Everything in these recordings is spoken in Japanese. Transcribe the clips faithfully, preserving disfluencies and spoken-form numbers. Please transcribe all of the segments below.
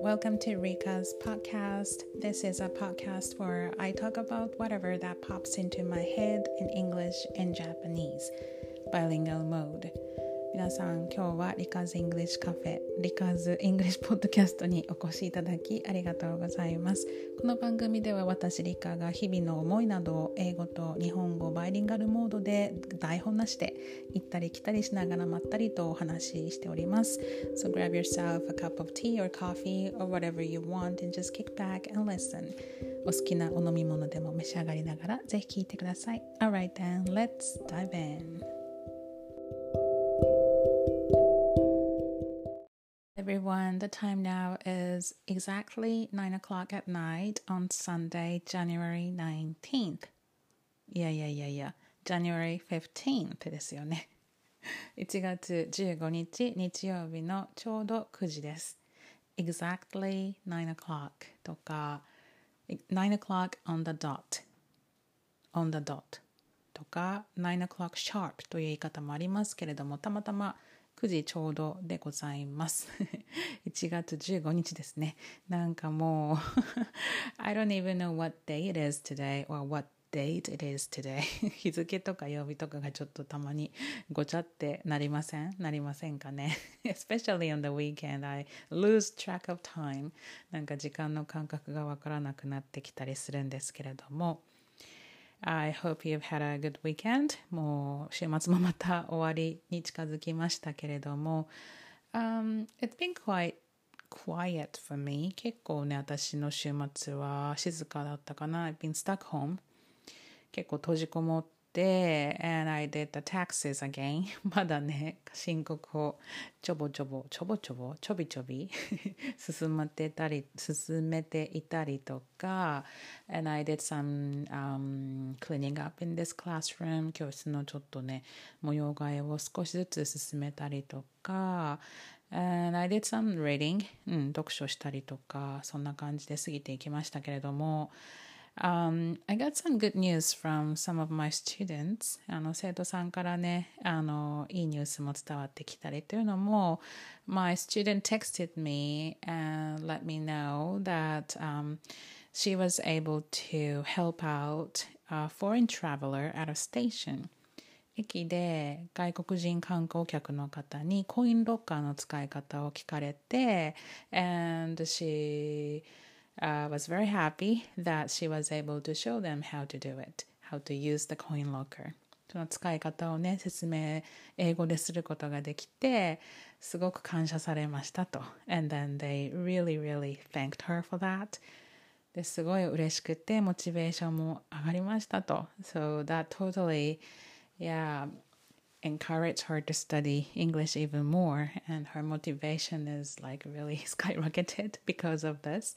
welcome to Rika's podcast. This is a podcast where I talk about whatever that pops into my head in English and Japanese. Bilingual mode. 皆さん、今日は Rika's English Cafe、Rika's English Podcast にお越しいただきありがとうございます。この番組では私、リカが日々の思いなどを英語と日本語バイリンガルモードで台本なしで行ったり来たりしながらまったりとお話ししております。So grab yourself a cup of tea or coffee or whatever you want and just kick back and listen. お好きなお飲み物でも召し上がりながらぜひ聞いてください。Alright then, let's dive in.Everyone, the time now is exactly nine o'clock at night on Sunday, January nineteenth. Yeah, yeah, yeah, yeah. January fifteenth ですよね。いちがつじゅうごにち、日曜日のちょうどくじです。Exactly nine o'clock とか、nine o'clock on the dot. On the dot. とか、nine o'clock sharp という言い方もありますけれども、たまたまくじちょうどでございます。いちがつじゅうごにちですね。なんかもうI don't even know what day it is today or what date it is today 日付とか曜日とかがちょっとたまにごちゃってなりませんなりませんかね。Especially on the weekend, I lose track of time なんか時間の感覚がわからなくなってきたりするんですけれども。I hope you've had a good weekend. もう週末もまた終わりに近づきましたけれども、um, It's been quite quiet for me. 結構ね、私の週末は静かだったかな。I've been stuck home. 結構閉じこもって、and I did the taxes again. まだね、申告をちょぼちょぼ、ちょぼちょぼ、ちょびちょび進めてたり、進めていたりとか、and I did some、um, cleaning up in this classroom. 教室のちょっとね、模様替えを少しずつ進めたりとか、and I did some reading. うん、読書したりとか、そんな感じで過ぎていきましたけれども、Um, I got some good news from some of my students. あの生徒さんからね、あのいいニュースも伝わってきたりというのも、my student texted me and let me know that、um, she was able to help out a foreign traveler at a station.駅で外国人観光客の方にコインロッカーの使い方を聞かれて、and she...Uh, was very happy that she was able to show them how to do it, how to use the coin locker. その使い方をね、説明英語ですることができて、すごく感謝されましたと。And then they really, really thanked her for that. で、すごい嬉しくて、モチベーションも上がりましたと。So that totally, yeah, encouraged her to study English even more. And her motivation is like really skyrocketed because of this.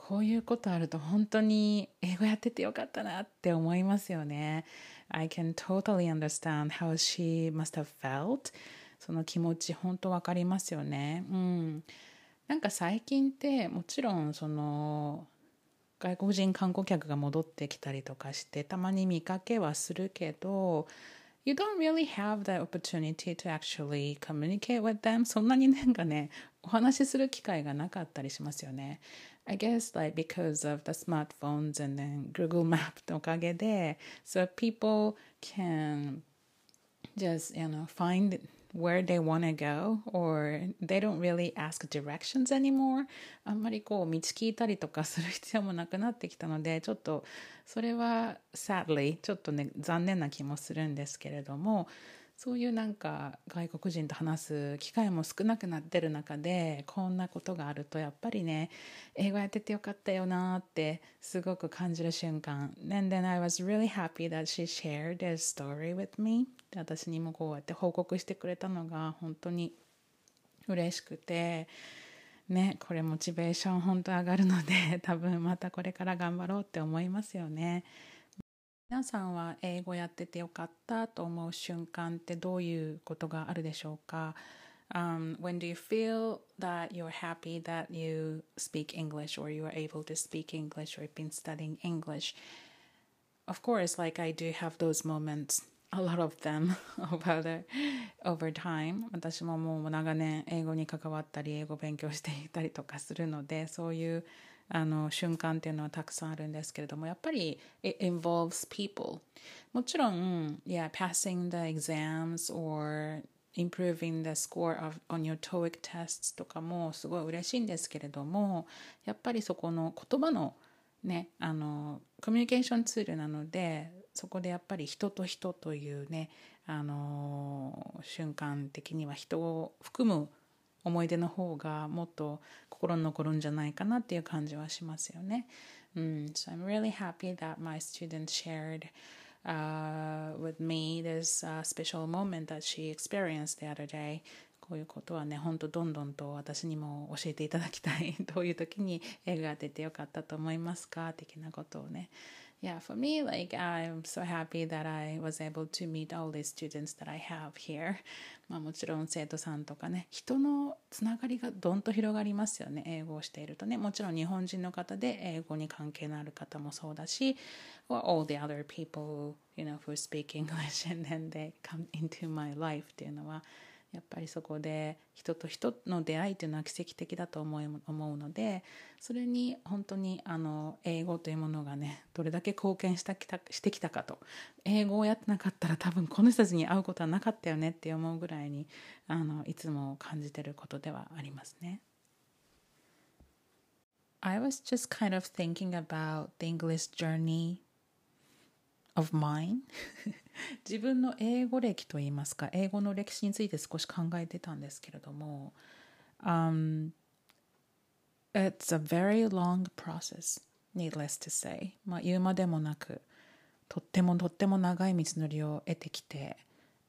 こういうことあると本当に英語やっててよかったなって思いますよね。I can totally understand how she must have felt. その気持ち本当わかりますよね。うん。なんか最近ってもちろんその外国人観光客が戻ってきたりとかしてたまに見かけはするけど、You don't really have the opportunity to actually communicate with them. そんなになんかね、お話しする機会がなかったりしますよね。I guess like because of the smartphones and then Google Map のおかげで so people can just, you know, find where they want to go or they don't really ask directions anymore. あんまりこう道聞いたりとかする必要もなくなってきたので、ちょっとそれは sadly ちょっとね、残念な気もするんですけれども、そういうなんか外国人と話す機会も少なくなってる中でこんなことがあるとやっぱりね、英語やっててよかったよなってすごく感じる瞬間。 And then I was really happy that she shared this story with me. 私にもこうやって報告してくれたのが本当に嬉しくてね、これモチベーション本当上がるので多分またこれから頑張ろうって思いますよね。皆さんは英語やっててよかったと思う瞬間ってどういうことがあるでしょうか、um, When do you feel that you're happy that you speak English or you are able to speak English or you've been studying English? Of course, like I do have those moments, a lot of them, about over time 私ももう長年英語に関わったり英語勉強していたりとかするのでそういうあの瞬間っていうのはたくさんあるんですけれどもやっぱり it involves people もちろん yeah passing the exams or improving the score of, on your TOEIC tests とかもすごい嬉しいんですけれどもやっぱりそこの言葉のねあのコミュニケーションツールなのでそこでやっぱり人と人というねあの瞬間的には人を含む思い出の方がもっと心に残るんじゃないかなっていう感じはしますよね。Mm. So I'm really happy that my student shared uh, with me this uh, special moment that she experienced the other day.こういうことはね、本当どんどんと私にも教えていただきたい。どういう時に英語が出てよかったと思いますか？的なことをね。Yeah, for me, like, I'm so happy that I was able to meet all these students that I have here. まあもちろん生徒さんとかね、人のつながりがどんと広がりますよね。英語をしているとね、もちろん日本人の方で英語に関係のある方もそうだし、or all the other people, you know, who speak English and then they come into my life っていうのは。やっぱりそこで人と人の出会いというのは奇跡的だと思うのでそれに本当にあの英語というものがねどれだけ貢献したきたしてきたかと英語をやってなかったら多分この人たちに会うことはなかったよねって思うぐらいにあのいつも感じてることではありますね。I was just kind of thinking about the English journey of mine 自分の英語歴といいますか英語の歴史について少し考えてたんですけれども、um, It's a very long process, needless to say、まあ、言うまでもなくとってもとっても長い道のりを得てきて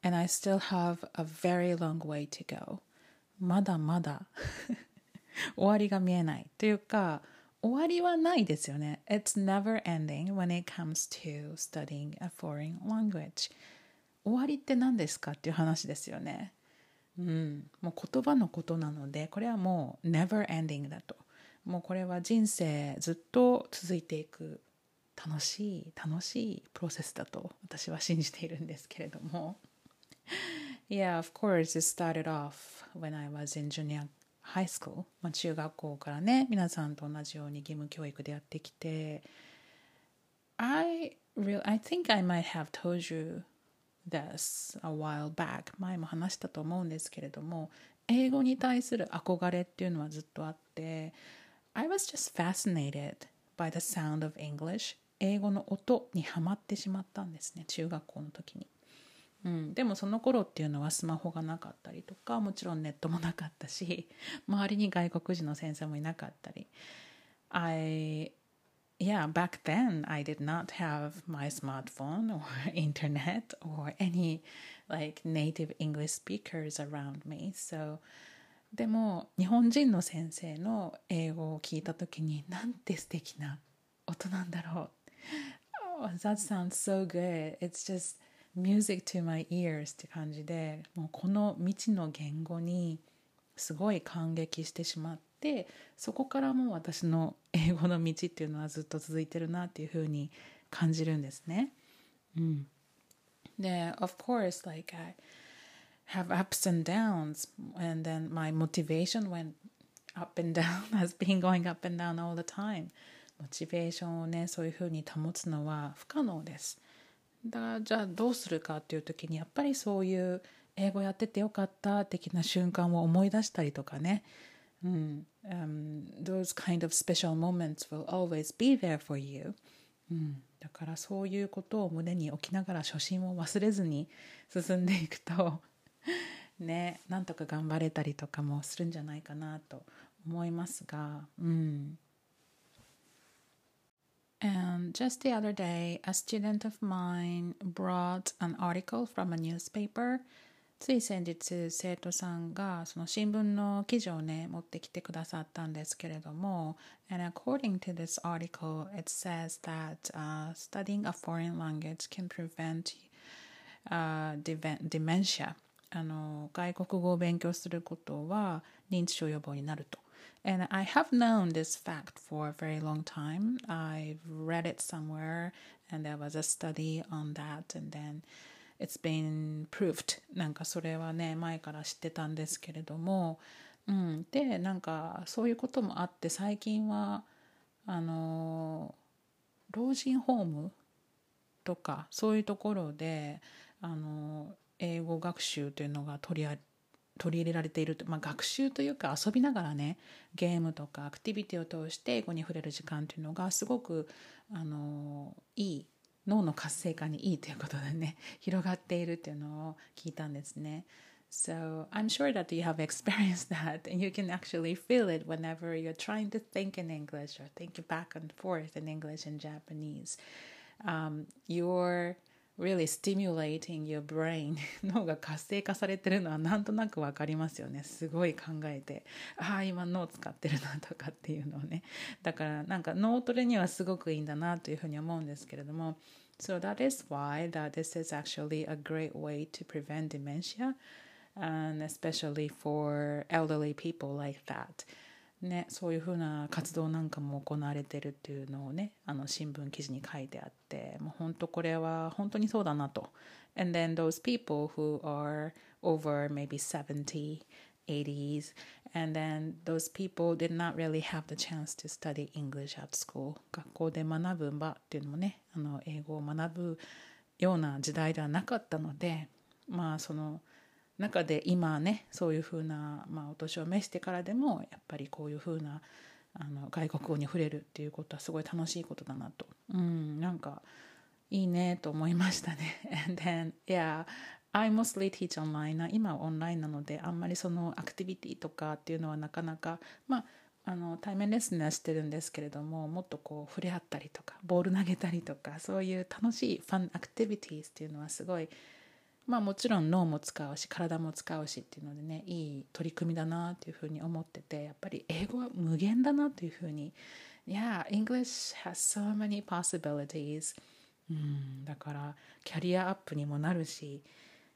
And I still have a very long way to go まだまだ終わりが見えないというか終わりはないですよね。It's never ending when it comes to studying a foreign language. 終わりって何ですかっていう話ですよね。うん、もう言葉のことなので、これはもう never ending だと。もうこれは人生ずっと続いていく楽しい楽しいプロセスだと私は信じているんですけれども。Yeah, of course, it started off when I was in junior.ハイスクール、まあ、中学校からね皆さんと同じように義務教育でやってきて I, really, I think I might have told you this a while back 前も話したと思うんですけれども英語に対する憧れっていうのはずっとあって I was just fascinated by the sound of English 英語の音にハマってしまったんですね中学校の時にうん、でもその頃っていうのはスマホがなかったりとかもちろんネットもなかったし周りに外国人の先生もいなかったり I yeah back then I did not have my smartphone or internet or any like native English speakers around me so でも日本人の先生の英語を聞いた時になんて素敵な音なんだろう Oh that sounds so good it's just Music to my ears って感じでもうこの未知の言語にすごい感激してしまってそこからもう私の英語の道っていうのはずっと続いてるなっていう風に感じるんですね、うん、で Of course like I have ups and downs and then my motivation went up and down has been going up and down all the time モチベーションをねそういう風に保つのは不可能ですだからじゃあどうするかっていう時にやっぱりそういう英語やっててよかった的な瞬間を思い出したりとかね、うん、um, Those kind of special moments will always be there for you、うん、だからそういうことを胸に置きながら初心を忘れずに進んでいくとね、なんとか頑張れたりとかもするんじゃないかなと思いますが、うんAnd just the other day, a student of mine brought an article from a newspaper. つい先日、生徒さんがその新聞の記事をね、持ってきてくださったんですけれども、And according to this article, it says that、uh, studying a foreign language can prevent、uh, dementia. あの、外国語を勉強することは認知症予防になると。And I have known this fact for a very long time. I've read it somewhere, and there was a study on that. And then it's been proved なんかそれはね前から知ってたんですけれども、うん、でなんかそういうこともあって最近はあの老人ホームとかそういうところであの英語学習というのが取り上げ取り入れられていると、まあ、学習というか遊びながらねゲームとかアクティビティを通して英語に触れる時間というのがすごくあのいい脳の活性化にいいということでね広がっているというのを聞いたんですね。So I'm sure that you have experienced that and you can actually feel it whenever you're trying to think in English or think back and forth in English and Japanese. Um, you're really stimulating your brain 脳が活性化されてるのはなんとなくわかりますよね。すごい考えてああ今脳使ってるなとかっていうのをねだからなんか脳トレにはすごくいいんだなというふうに思うんですけれども So that is why that this is actually a great way to prevent dementia and especially for elderly people like thatね、そういうふうな活動なんかも行われているっていうのをねあの新聞記事に書いてあってもう本当これは本当にそうだなと And then those people who are over maybe seventy, eighties and then those people did not really have the chance to study English at school 学校で学ぶ場っていうのもねあの英語を学ぶような時代ではなかったのでまあその中で今ねそういうふうな、まあ、お年を召してからでもやっぱりこういうふうなあの外国語に触れるっていうことはすごい楽しいことだなと、うん、なんかいいねと思いましたね。And then yeah, I mostly teach online. 今はオンラインなのであんまりそのアクティビティとかっていうのはなかなかまああの対面レッスンはしてるんですけれどももっとこう触れ合ったりとかボール投げたりとかそういう楽しいファンアクティビティっていうのはすごいまあもちろん脳も使うし体も使うしっていうのでねいい取り組みだなというふうに思っててやっぱり英語は無限だなというふうに Yeah, English has so many possibilities うんだからキャリアアップにもなるし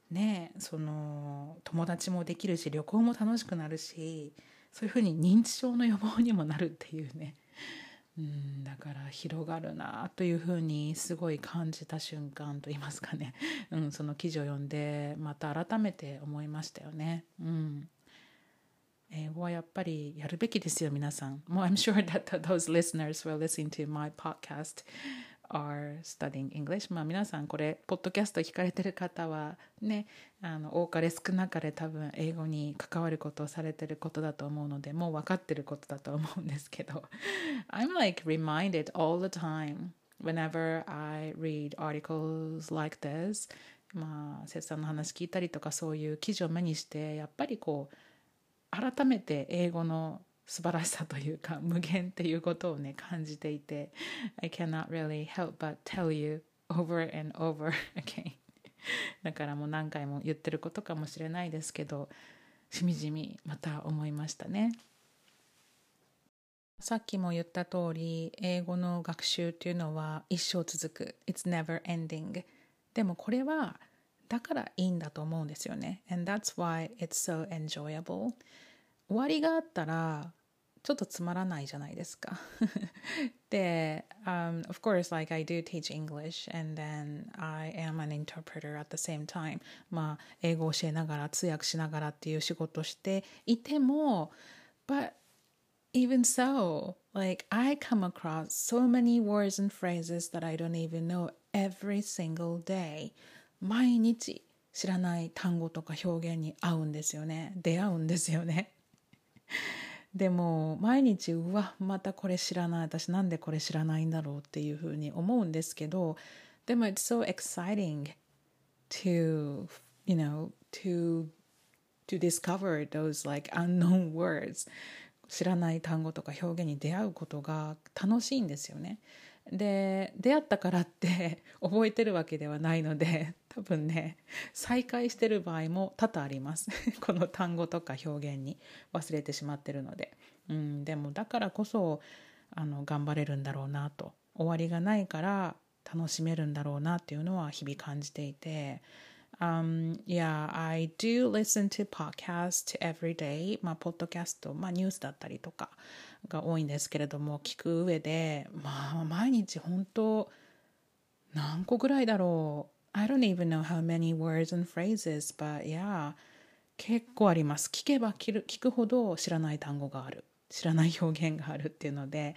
ねその友達もできるし旅行も楽しくなるしそういうふうに認知症の予防にもなるっていうねうんだから広がるなというふうにすごい感じた瞬間といいますかね、うん、その記事を読んでまた改めて思いましたよね、うん、英語はやっぱりやるべきですよ皆さんもう I'm sure that those listeners who are listening to my podcast are studying English まあ皆さんこれポッドキャスト聞かれてる方はねあの多かれ少なかれ多分英語に関わることをされてることだと思うのでもう分かってることだと思うんですけど I'm like reminded all the time whenever I read articles like this まあ節さんの話聞いたりとかそういう記事を目にしてやっぱりこう改めて英語の素晴らしさというか無限っていうことをね感じていて I cannot really help but tell you over and over again だからもう何回も言ってることかもしれないですけどしみじみまた思いましたね。さっきも言った通り英語の学習っていうのは一生続く It's never ending でもこれはだからいいんだと思うんですよね And that's why it's so enjoyable終わりがあったらちょっとつまらないじゃないですか。で、um, of course, like I do teach English and then I am an interpreter at the same time. まあ英語を教えながら通訳しながらっていう仕事をしていても、but even so, like I come across so many words and phrases that I don't even know every single day. 毎日知らない単語とか表現に合うんですよね。出会うんですよね。でも毎日うわまたこれ知らない私なんでこれ知らないんだろうっていうふうに思うんですけどでも it's so exciting to you know to to discover those like unknown words 知らない単語とか表現に出会うことが楽しいんですよね。で出会ったからって覚えてるわけではないので多分ね再会してる場合も多々ありますこの単語とか表現に忘れてしまってるので、うん、でもだからこそあの頑張れるんだろうなと終わりがないから楽しめるんだろうなっていうのは日々感じていて、um, Yeah, I do listen to podcast every day まあポッドキャスト、まあ、ニュースだったりとかが多いんですけれども聞く上でまあ毎日本当何個ぐらいだろう I don't even know how many words and phrases, but yeah, 結構あります。聞けば聞る、聞くほど知らない単語がある、知らない表現があるっていうので、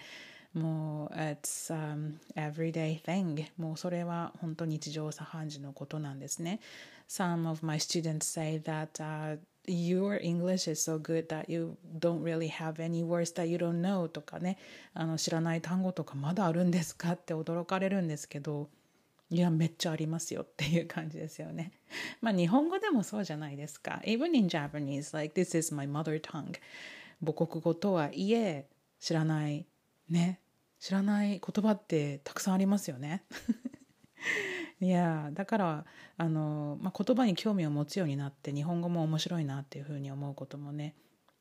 もう it's、um, everyday thing。もうそれは本当日常茶飯事のことなんですね。Some of my students say that、uh, your English is so good that you don't really have any words that you don't know とかね、あの知らない単語とかまだあるんですかって驚かれるんですけど、いやめっちゃありますよっていう感じですよね。まあ日本語でもそうじゃないですか。Even in Japanese, like this is my mother tongue。母国語とはいえ知らないね、知らない言葉ってたくさんありますよね。いやだからあの、まあ、言葉に興味を持つようになって日本語も面白いなっていうふうに思うこともね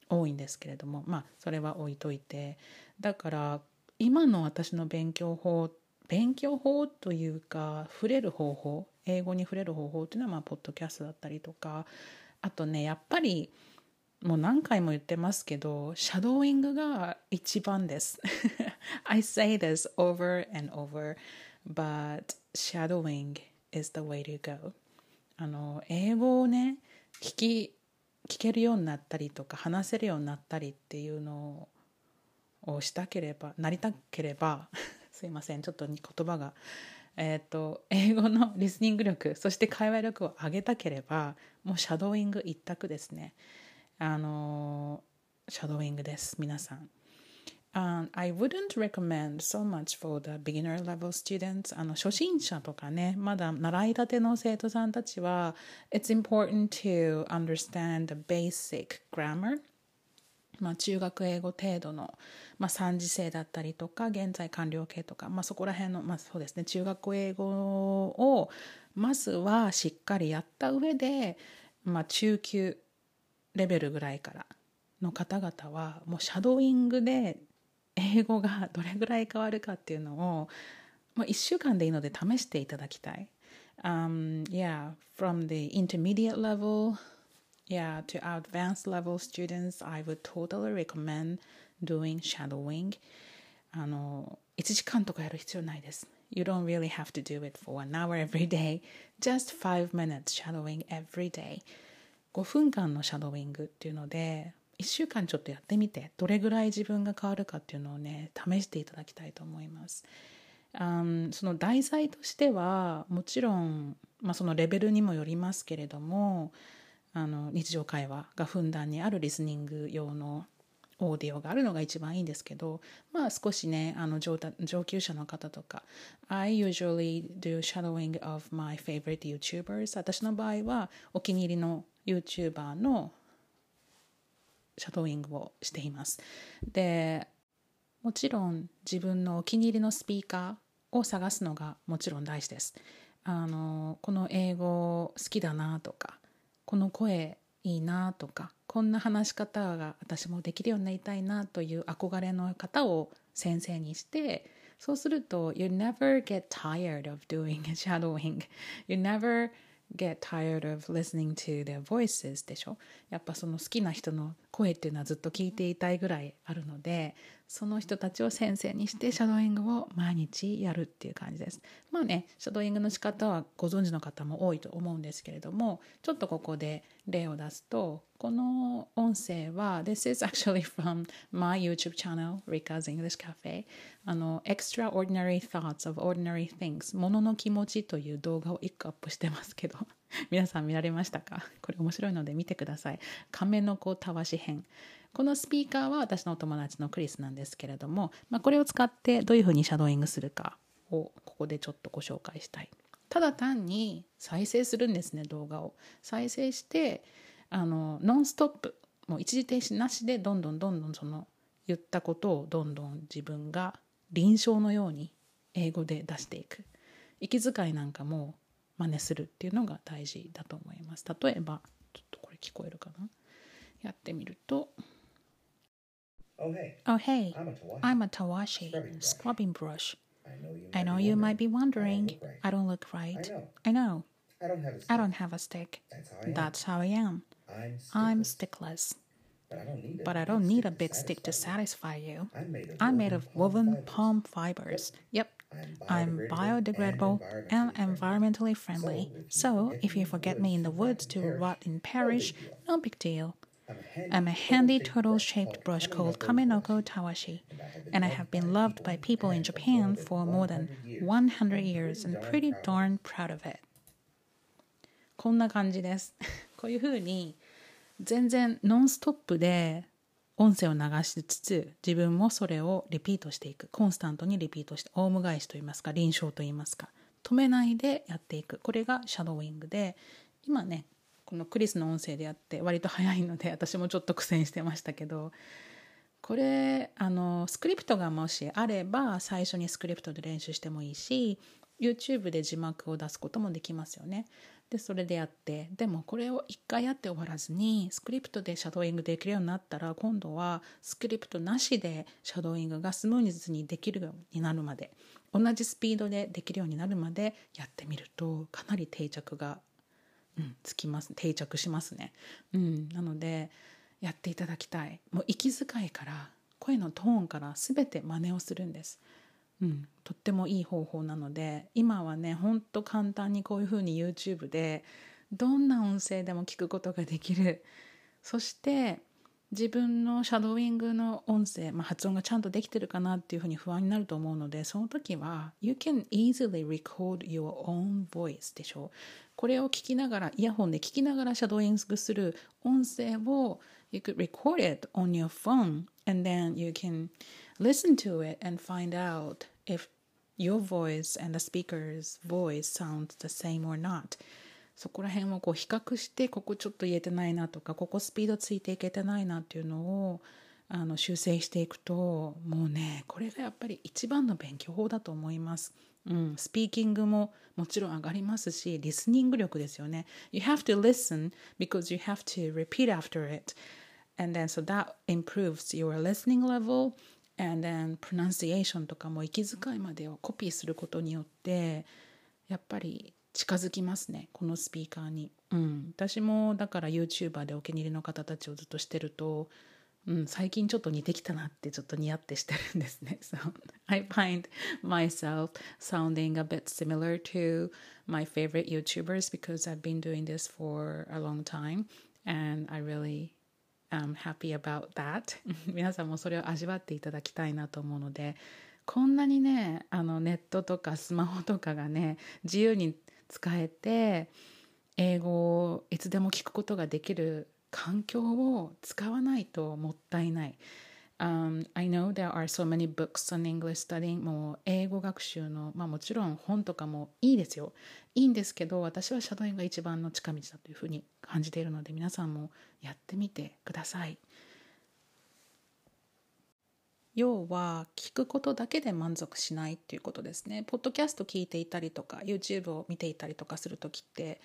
多いんですけれども、まあそれは置いといて、だから今の私の勉強法勉強法というか触れる方法、英語に触れる方法というのは、まあ、ポッドキャストだったりとか、あとねやっぱりもう何回も言ってますけど、シャドーイングが一番です。I say this over and over, but shadowing is the way to go. あの英語をね聞き聞けるようになったりとか話せるようになったりっていうのをしたければなりたければすいません、ちょっと言葉が、えーと、英語のリスニング力、そして会話力を上げたければ、もうシャドーイング一択ですね。あのシャドーイングです、皆さん。Um, I wouldn't recommend so much for the beginner level students. あの初心者とかね、まだ習いたての生徒さんたちは、It's important to understand the basic grammar.まあ、中学英語程度の、まあ、三次性だったりとか現在完了形とか、まあ、そこら辺の、まあ、そうですね、中学英語をまずはしっかりやった上で、まあ、中級レベルぐらいからの方々はもうシャドーイングで英語がどれぐらい変わるかっていうのを、まあ、いっしゅうかんでいいので試していただきたい。Um, yeah, from the intermediate level Yeah, to advanced level students, I would totally recommend doing shadowing. あの、いちじかんとかやる必要ないです。You don't really have to do it for an hour every day. Just five minutes shadowing every day. ごふんかんのシャドウイングっていうので、いっしゅうかんちょっとやってみて、どれぐらい自分が変わるかっていうのをね、試していただきたいと思います。Um, その題材としては、もちろん、まあ、そのレベルにもよりますけれども、あの日常会話がふんだんにあるリスニング用のオーディオがあるのが一番いいんですけど、まあ少しねあの 上, 上級者の方とか I usually do shadowing of my favorite YouTubers 私の場合はお気に入りの YouTuber のシャドーイングをしています。でもちろん自分のお気に入りのスピーカーを探すのがもちろん大事です。あのこの英語好きだなとかこの声いいなとかこんな話し方が私もできるようになりたいなという憧れの方を先生にして、そうすると You never get tired of doing shadowing. You never get tired of listening to their voices でしょ。やっぱその好きな人の声っていうのはずっと聞いていたいぐらいあるので、その人たちを先生にしてシャドーイングを毎日やるっていう感じです。まあね、シャドーイングの仕方はご存知の方も多いと思うんですけれども、ちょっとここで例を出すと、この音声は This is actually from my YouTube channel Rika's English Cafe あの Extraordinary Thoughts of Ordinary Things ものの気持ちという動画を一個アップしてますけど皆さん見られましたか？これ面白いので見てください。亀の子たわし編。このスピーカーは私のお友達のクリスなんですけれども、まあ、これを使ってどういうふうにシャドーイングするかをここでちょっとご紹介したい。ただ単に再生するんですね、動画を。再生してあのノンストップ、もう一時停止なしでどんどんどんどんその言ったことをどんどん自分が臨床のように英語で出していく。息遣いなんかも真似するっていうのが大事だと思います。例えば、ちょっとこれ聞こえるかな？やってみると。Oh hey, oh, hey. I'm a Tawashi scrubbing brush. I know you might be wondering, I don't look right. I know. I don't have a stick. That's how I am. I'm stickless. But I don't need a big stick to satisfy you. I'm made of woven palm fibers. Yep, I'm biodegradable and environmentally friendly. So, if you forget me in the woods to rot in Paris, no big deal. I'm a handy turtle-shaped brush called Kamenoko Tawashi, and I have been loved by people in Japan for more than one hundred years and pretty darn proud of it. こんな感じです。こういうふうに全然ノンストップで音声を流しつつ自分もそれをリピートしていく、コンスタントにリピートしてオウム返しといいますか臨床といいますか止めないでやっていく、これがシャドーイングで、今ねこのクリスの音声でやって割と早いので私もちょっと苦戦してましたけど、これあのスクリプトがもしあれば最初にスクリプトで練習してもいいし YouTube で字幕を出すこともできますよね。でそれでやって、でもこれを一回やって終わらずにスクリプトでシャドーイングできるようになったら今度はスクリプトなしでシャドーイングがスムーズにできるようになるまで、同じスピードでできるようになるまでやってみるとかなり定着が、うん、つきます定着しますね、うん、なのでやっていただきたい。もう息遣いから声のトーンから全て真似をするんです。うん、とってもいい方法なので、今はねほんと簡単にこういう風に YouTube でどんな音声でも聞くことができる、そして自分のシャドーイングの音声、まあ、発音がちゃんとできてるかなっていう風に不安になると思うので、その時は You can easily record your own voice でしょ。これを聞きながらイヤホンで聞きながらシャドーイングする音声を You could record it on your phone and then you can listen to it and find out if your voice and the speaker's voice sounds the same or not. そこら辺をこう比較して、ここちょっと言えてないなとか、ここスピードついていけてないなっていうのをあの修正していくと、もうねこれがやっぱり一番の勉強法だと思います。うん、スピーキングももちろん上がりますし、リスニング力ですよね。You have to listen because you have to repeat after it. And then so that improves your listening level.And then pronunciation とかも息遣いまでをコピーすることによってやっぱり近づきますね、このスピーカーに、うん、私もだから YouTuber でお気に入りの方たちをずっとしてると、うん、最近ちょっと似てきたなってちょっとニヤってしてるんですね。So I find myself sounding a bit similar to my favorite YouTubers because I've been doing this for a long time and I really I'm happy about that. 皆さんもそれを味わっていただきたいなと思うので、こんなにねあのネットとかスマホとかがね自由に使えて英語をいつでも聞くことができる環境を使わないともったいない。Um, I know there are so many books on English studying. もう英語学習の、まあ、もちろん本とかもいいですよ。いいんですけど、私はシャドーイングが一番の近道だというふうに感じているので、皆さんもやってみてください。要は聞くことだけで満足しないっていうことですね。ポッドキャスト聞いていたりとか YouTube を見ていたりとかするときって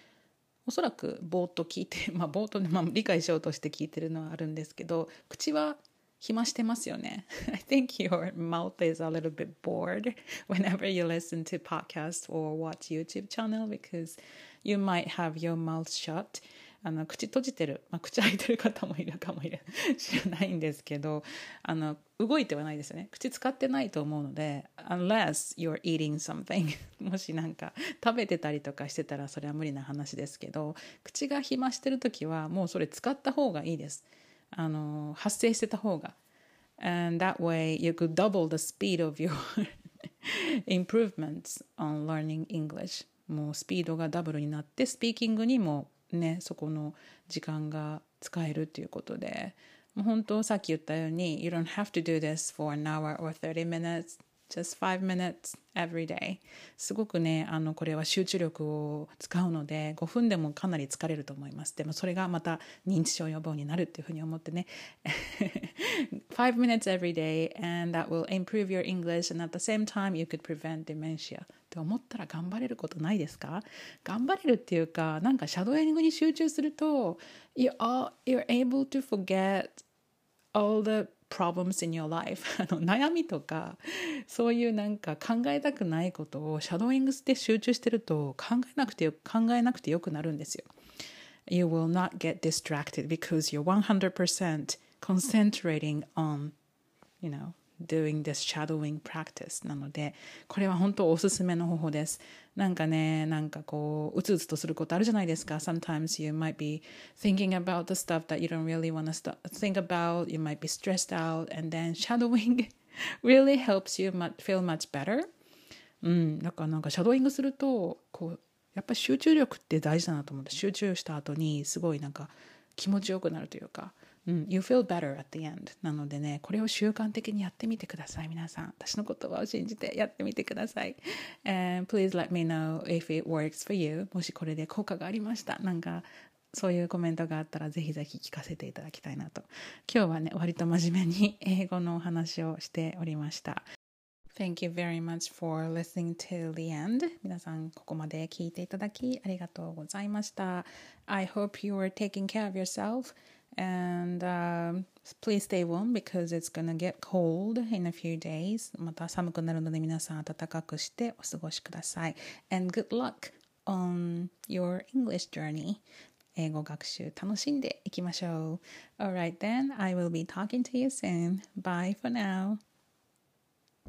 おそらくぼーっと聞いて、まあ、ぼーっと、まあ、理解しようとして聞いてるのはあるんですけど、口は暇してますよね。I think your mouth is a little bit bored whenever you listen to podcasts or watch YouTube channel because you might have your mouth shut. あの口閉じてる、まあ、口開いてる方もいるかもいる知らないんですけど、あの動いてはないですよね。口使ってないと思うので、 unless you're eating something もしなんか食べてたりとかしてたらそれは無理な話ですけど、口が暇してるときはもうそれ使った方がいいです。あの発生してた方が、 and that way you could double the speed of your improvements on learning English. もうスピードがダブルになってスピーキングにもねそこの時間が使えるということで、もう本当さっき言ったように you don't have to do this for an hour or thirty minutes, just five minutes every day. すごくねあのこれは集中力を使うのでごふんでもかなり疲れると思います。でもそれがまた認知症予防になるっていうふうに思ってねfive minutes every day and that will improve your English and at the same time you could prevent dementia って思ったら頑張れることないですか。頑張れるっていうか、なんかシャドーイングに集中すると you're, all, you're able to forget all the problems in your life あの悩みとかそういうなんか考えたくないことをシャドーイングして集中してると考えなくてよ考えなくてよくなるんですよ。 You will not get distracted because you're one hundred percent concentrating on, you know, doing this shadowing practice なので、これは本当おすすめの方法です。なんかね、なんかこう、うつうつとすることあるじゃないですか。Sometimes you might be thinking about the stuff that you don't really want to think about. You might be stressed out. And then shadowing really helps you feel much better. うん、なんかなんかシャドーイングすると、こう、やっぱり集中力って大事だなと思って、集中した後にすごいなんか気持ちよくなるというか、うん、You feel better at the end なのでね、これを習慣的にやってみてください。皆さん、私の言葉を信じてやってみてください。And please let me know if it works for you. もしこれで効果がありました。なんかそういうコメントがあったらぜひぜひ聞かせていただきたいなと。今日はね、割と真面目に英語のお話をしておりました。Thank you very much for listening till the end. 皆さん、ここまで聞いていただきありがとうございました。I hope you are taking care of yourself. And、uh, please stay warm because it's gonna get cold in a few days. また寒くなるので皆さん暖かくしてお過ごしください。And good luck on your English journey. 英語学習楽しんでいきましょう。Alright then, I will be talking to you soon. Bye for now.